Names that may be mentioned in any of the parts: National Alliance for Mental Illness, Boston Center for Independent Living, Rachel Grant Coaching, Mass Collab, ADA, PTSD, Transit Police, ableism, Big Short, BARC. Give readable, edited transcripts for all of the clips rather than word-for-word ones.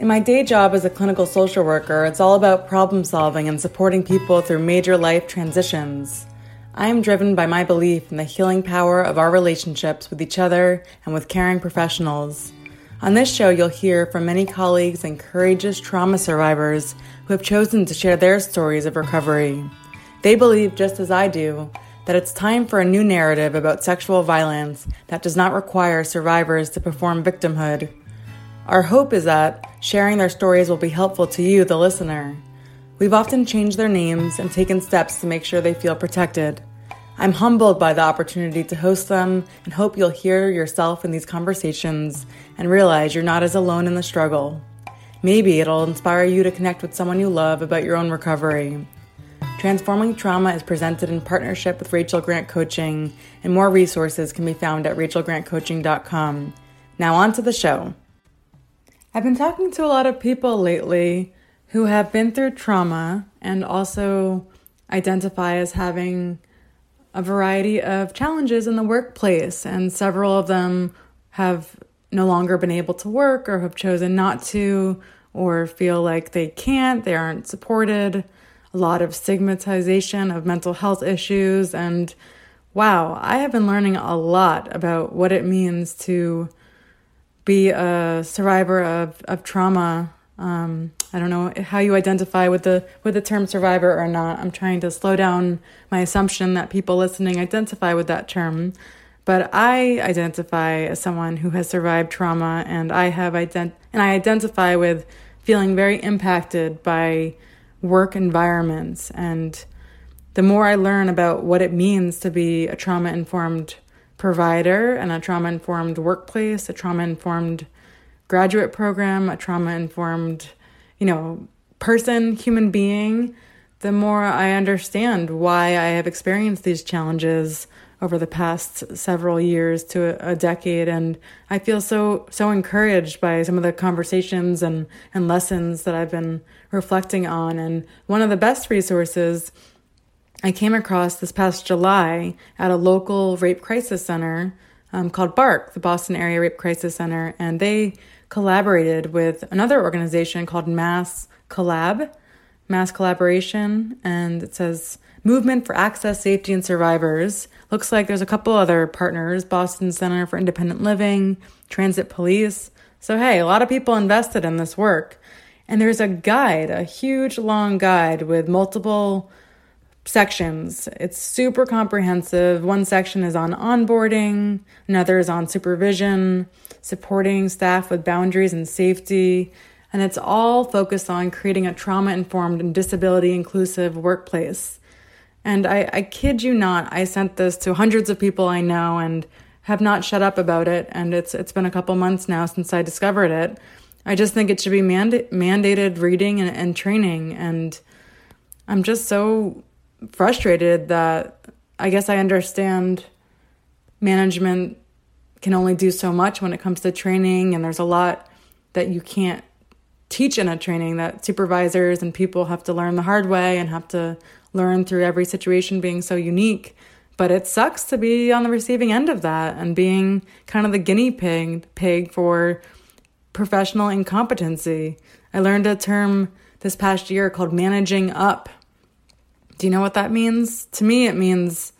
In my day job as a clinical social worker, it's all about problem solving and supporting people through major life transitions. I am driven by my belief in the healing power of our relationships with each other and with caring professionals. On this show, you'll hear from many colleagues and courageous trauma survivors who have chosen to share their stories of recovery. They believe, just as I do, that it's time for a new narrative about sexual violence that does not require survivors to perform victimhood. Our hope is that sharing their stories will be helpful to you, the listener. We've often changed their names and taken steps to make sure they feel protected. I'm humbled by the opportunity to host them and hope you'll hear yourself in these conversations and realize you're not as alone in the struggle. Maybe it'll inspire you to connect with someone you love about your own recovery. Transforming Trauma is presented in partnership with Rachel Grant Coaching, and more resources can be found at rachelgrantcoaching.com. Now on to the show. I've been talking to a lot of people lately who have been through trauma and also identify as having a variety of challenges in the workplace. And several of them have no longer been able to work or have chosen not to, or feel like they can't, they aren't supported. A lot of stigmatization of mental health issues. And wow, I have been learning a lot about what it means to be a survivor of trauma. I don't know how you identify with the term survivor or not. I'm trying to slow down my assumption that people listening identify with that term. But I identify as someone who has survived trauma, and I identify with feeling very impacted by work environments. And the more I learn about what it means to be a trauma-informed provider and a trauma-informed workplace, a trauma-informed graduate program, a trauma-informed, person, human being, the more I understand why I have experienced these challenges over the past several years to a decade. And I feel so encouraged by some of the conversations and lessons that I've been reflecting on. And one of the best resources I came across this past July at a local rape crisis center called BARC, the Boston Area Rape Crisis Center, and they collaborated with another organization called Mass Collab, Mass Collaboration, and it says Movement for Access, Safety, and Survivors. Looks like there's a couple other partners, Boston Center for Independent Living, Transit Police. So hey, a lot of people invested in this work. And there's a guide, a huge long guide with multiple sections. It's super comprehensive. One section is on onboarding, another is on supervision, supporting staff with boundaries and safety, and it's all focused on creating a trauma-informed and disability-inclusive workplace. And I kid you not, I sent this to hundreds of people I know and have not shut up about it, and it's been a couple months now since I discovered it. I just think it should be mandated reading and training, and I'm just so frustrated that I guess I understand management can only do so much when it comes to training, and there's a lot that you can't teach in a training that supervisors and people have to learn the hard way and have to learn through every situation being so unique. But it sucks to be on the receiving end of that and being kind of the guinea pig for professional incompetency. I learned a term this past year called managing up. Do you know what that means? To me, it means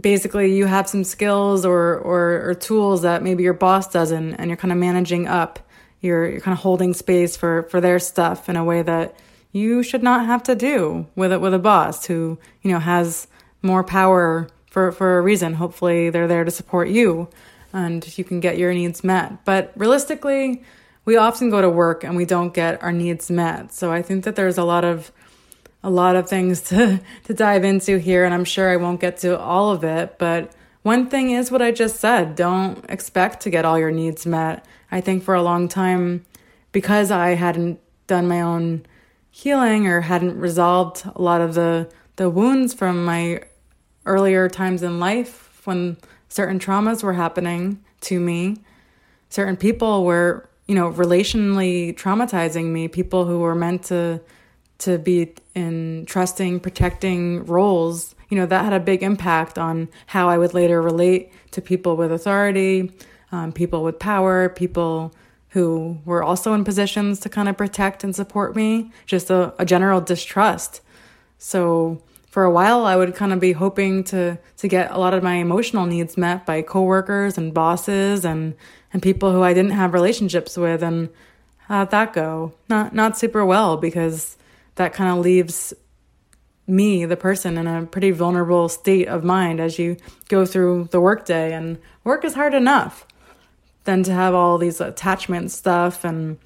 basically you have some skills or tools that maybe your boss doesn't, and you're kind of managing up. You're kind of holding space for their stuff in a way that you should not have to do with a boss who, you know, has more power for a reason. Hopefully they're there to support you and you can get your needs met. But realistically, we often go to work and we don't get our needs met. So I think that there's a lot of things to dive into here, and I'm sure I won't get to all of it, but one thing is what I just said. Don't expect to get all your needs met. I think for a long time, because I hadn't done my own healing or hadn't resolved a lot of the wounds from my earlier times in life when certain traumas were happening to me, certain people were, you know, relationally traumatizing me, people who were meant to be in trusting, protecting roles, you know, that had a big impact on how I would later relate to people with authority, people with power, people who were also in positions to kind of protect and support me, just a general distrust. So for a while, I would kind of be hoping to get a lot of my emotional needs met by coworkers and bosses and people who I didn't have relationships with. And how'd that go? Not super well, because that kind of leaves me, the person, in a pretty vulnerable state of mind as you go through the workday. And work is hard enough. Then to have all these attachment stuff and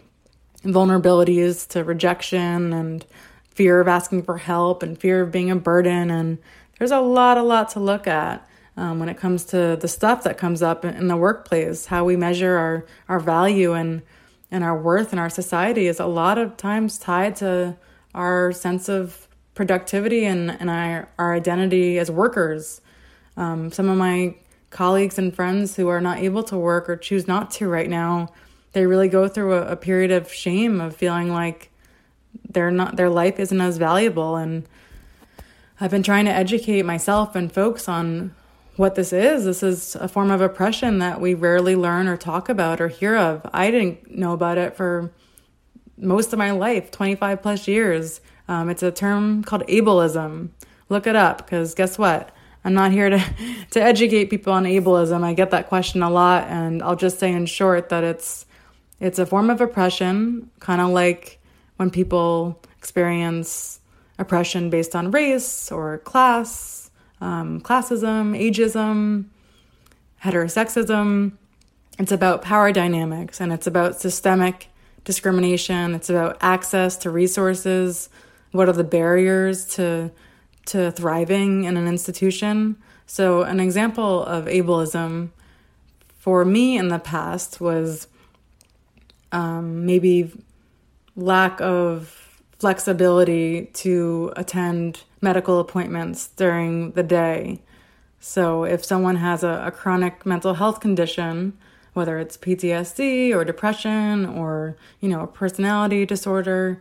vulnerabilities to rejection and fear of asking for help and fear of being a burden. And there's a lot to look at when it comes to the stuff that comes up in the workplace. How we measure our value and our worth in our society is a lot of times tied to our sense of productivity and our identity as workers. Some of my colleagues and friends who are not able to work or choose not to right now, they really go through a period of shame, of feeling like their life isn't as valuable. And I've been trying to educate myself and folks on what this is. This is a form of oppression that we rarely learn or talk about or hear of. I didn't know about it for most of my life, 25 plus years. It's a term called ableism. Look it up, because guess what? I'm not here to educate people on ableism. I get that question a lot, and I'll just say in short that it's a form of oppression, kind of like when people experience oppression based on race or class, classism, ageism, heterosexism. It's about power dynamics, and it's about systemic discrimination. It's about access to resources. What are the barriers to thriving in an institution? So an example of ableism for me in the past was maybe lack of flexibility to attend medical appointments during the day. So if someone has a chronic mental health condition, whether it's PTSD or depression or, you know, a personality disorder,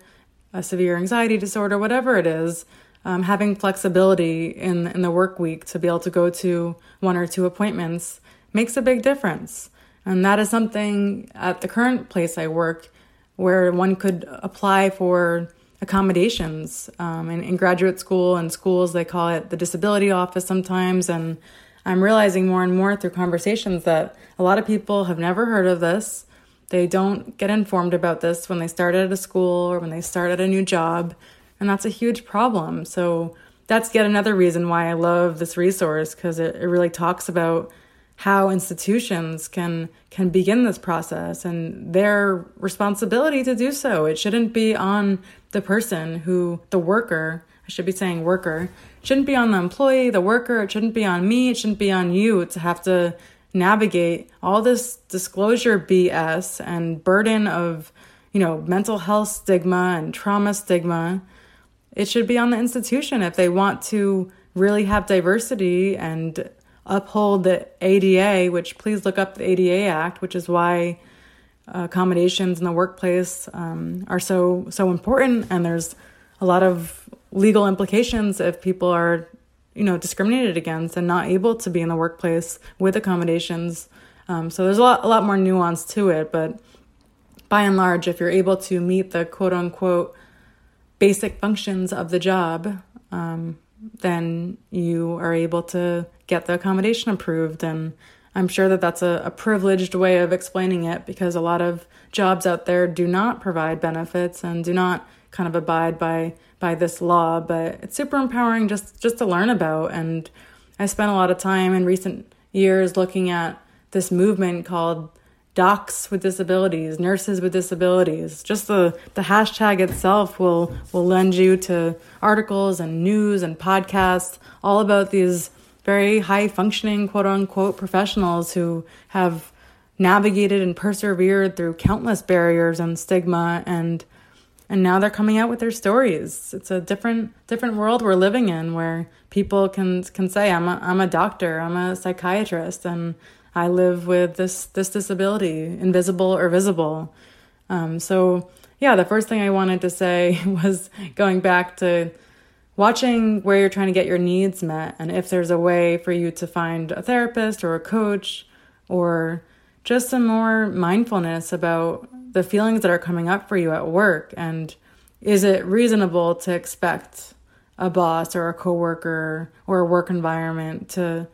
a severe anxiety disorder, whatever it is, having flexibility in the work week to be able to go to one or two appointments makes a big difference. And that is something at the current place I work where one could apply for accommodations. In graduate school and schools, they call it the disability office sometimes, and I'm realizing more and more through conversations that a lot of people have never heard of this. They don't get informed about this when they start at a school or when they start at a new job, and that's a huge problem. So that's yet another reason why I love this resource, because it really talks about how institutions can begin this process and their responsibility to do so. It shouldn't be on the person who, the worker, I should be saying worker, it shouldn't be on the employee, the worker, it shouldn't be on me, it shouldn't be on you to have to navigate all this disclosure BS and burden of, you know, mental health stigma and trauma stigma. It should be on the institution if they want to really have diversity and uphold the ADA, which please look up the ADA Act, which is why accommodations in the workplace are so important. And there's a lot of legal implications if people are, you know, discriminated against and not able to be in the workplace with accommodations. So there's a lot more nuance to it. But by and large, if you're able to meet the quote unquote basic functions of the job, then you are able to get the accommodation approved. And I'm sure that that's a privileged way of explaining it, because a lot of jobs out there do not provide benefits and do not kind of abide by this law. But it's super empowering just to learn about. And I spent a lot of time in recent years looking at this movement called Docs with Disabilities, Nurses with Disabilities. Just the hashtag itself will lend you to articles and news and podcasts all about these very high-functioning, quote-unquote, professionals who have navigated and persevered through countless barriers and stigma, and now they're coming out with their stories. It's a different world we're living in, where people can say, I'm a doctor, I'm a psychiatrist, and I live with this disability, invisible or visible. So yeah, the first thing I wanted to say was going back to watching where you're trying to get your needs met, and if there's a way for you to find a therapist or a coach, or just some more mindfulness about the feelings that are coming up for you at work. And is it reasonable to expect a boss or a coworker or a work environment to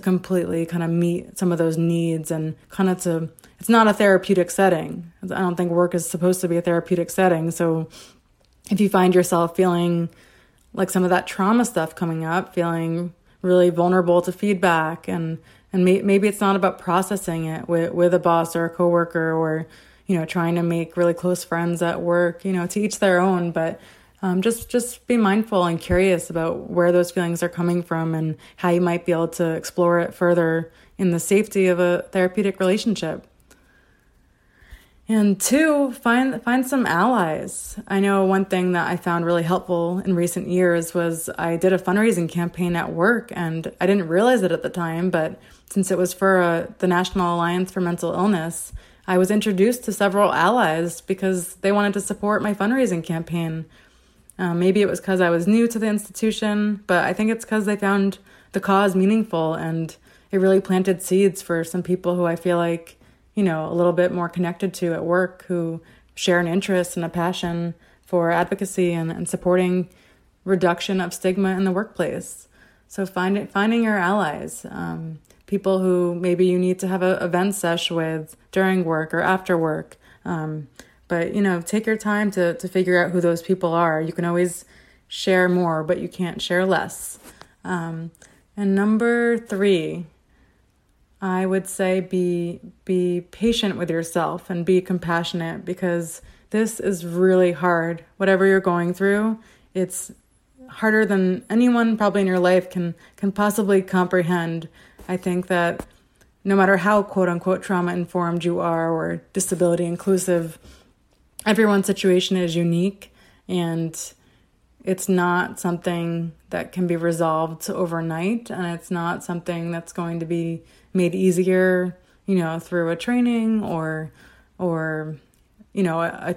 completely kind of meet some of those needs? And kind of it's not a therapeutic setting. I don't think work is supposed to be a therapeutic setting. So if you find yourself feeling like some of that trauma stuff coming up, feeling really vulnerable to feedback, and maybe it's not about processing it with a boss or a coworker, or, you know, trying to make really close friends at work, you know, to each their own. But just be mindful and curious about where those feelings are coming from and how you might be able to explore it further in the safety of a therapeutic relationship. And two, find some allies. I know one thing that I found really helpful in recent years was I did a fundraising campaign at work, and I didn't realize it at the time, but since it was for the National Alliance for Mental Illness, I was introduced to several allies because they wanted to support my fundraising campaign. Maybe it was because I was new to the institution, but I think it's because they found the cause meaningful, and it really planted seeds for some people who I feel like, you know, a little bit more connected to at work, who share an interest and a passion for advocacy and supporting reduction of stigma in the workplace. So finding your allies, people who maybe you need to have an event sesh with during work or after work. But, you know, take your time to figure out who those people are. You can always share more, but you can't share less. And number three, I would say be patient with yourself and be compassionate, because this is really hard. Whatever you're going through, it's harder than anyone probably in your life can possibly comprehend. I think that no matter how quote-unquote trauma-informed you are or disability-inclusive, everyone's situation is unique, and it's not something that can be resolved overnight, and it's not something that's going to be made easier, you know, through a training or you know,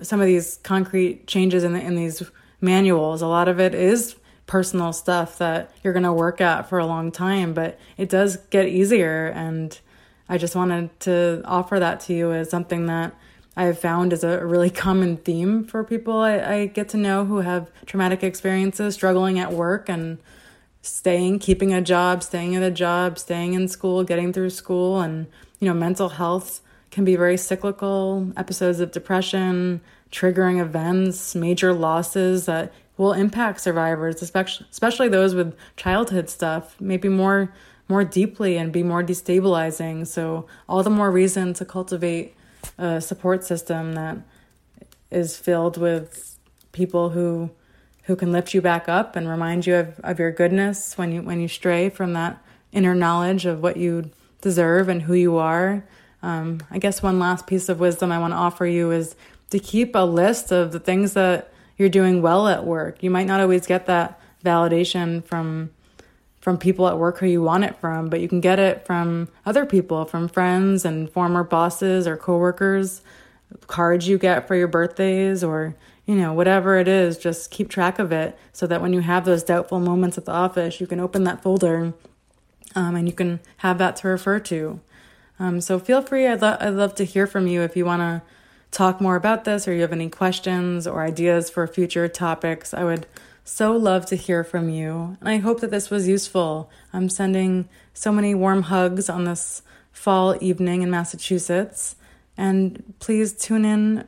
some of these concrete changes in these manuals. A lot of it is personal stuff that you're going to work at for a long time, but it does get easier, and I just wanted to offer that to you as something that I have found is a really common theme for people I get to know who have traumatic experiences struggling at work and keeping a job, staying at a job, staying in school, getting through school. And, you know, mental health can be very cyclical. Episodes of depression, triggering events, major losses that will impact survivors, especially those with childhood stuff, maybe more more deeply and be more destabilizing. So all the more reason to cultivate a support system that is filled with people who can lift you back up and remind you of your goodness when you stray from that inner knowledge of what you deserve and who you are. I guess one last piece of wisdom I want to offer you is to keep a list of the things that you're doing well at work. You might not always get that validation from people at work who you want it from, but you can get it from other people, from friends and former bosses or coworkers, cards you get for your birthdays or, you know, whatever it is, just keep track of it so that when you have those doubtful moments at the office, you can open that folder and you can have that to refer to. So feel free. I'd love to hear from you if you want to talk more about this or you have any questions or ideas for future topics. I would so love to hear from you. And I hope that this was useful. I'm sending so many warm hugs on this fall evening in Massachusetts. And please tune in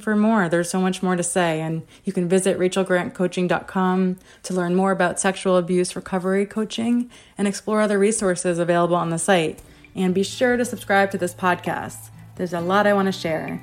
for more. There's so much more to say. And you can visit rachelgrantcoaching.com to learn more about sexual abuse recovery coaching and explore other resources available on the site. And be sure to subscribe to this podcast. There's a lot I want to share.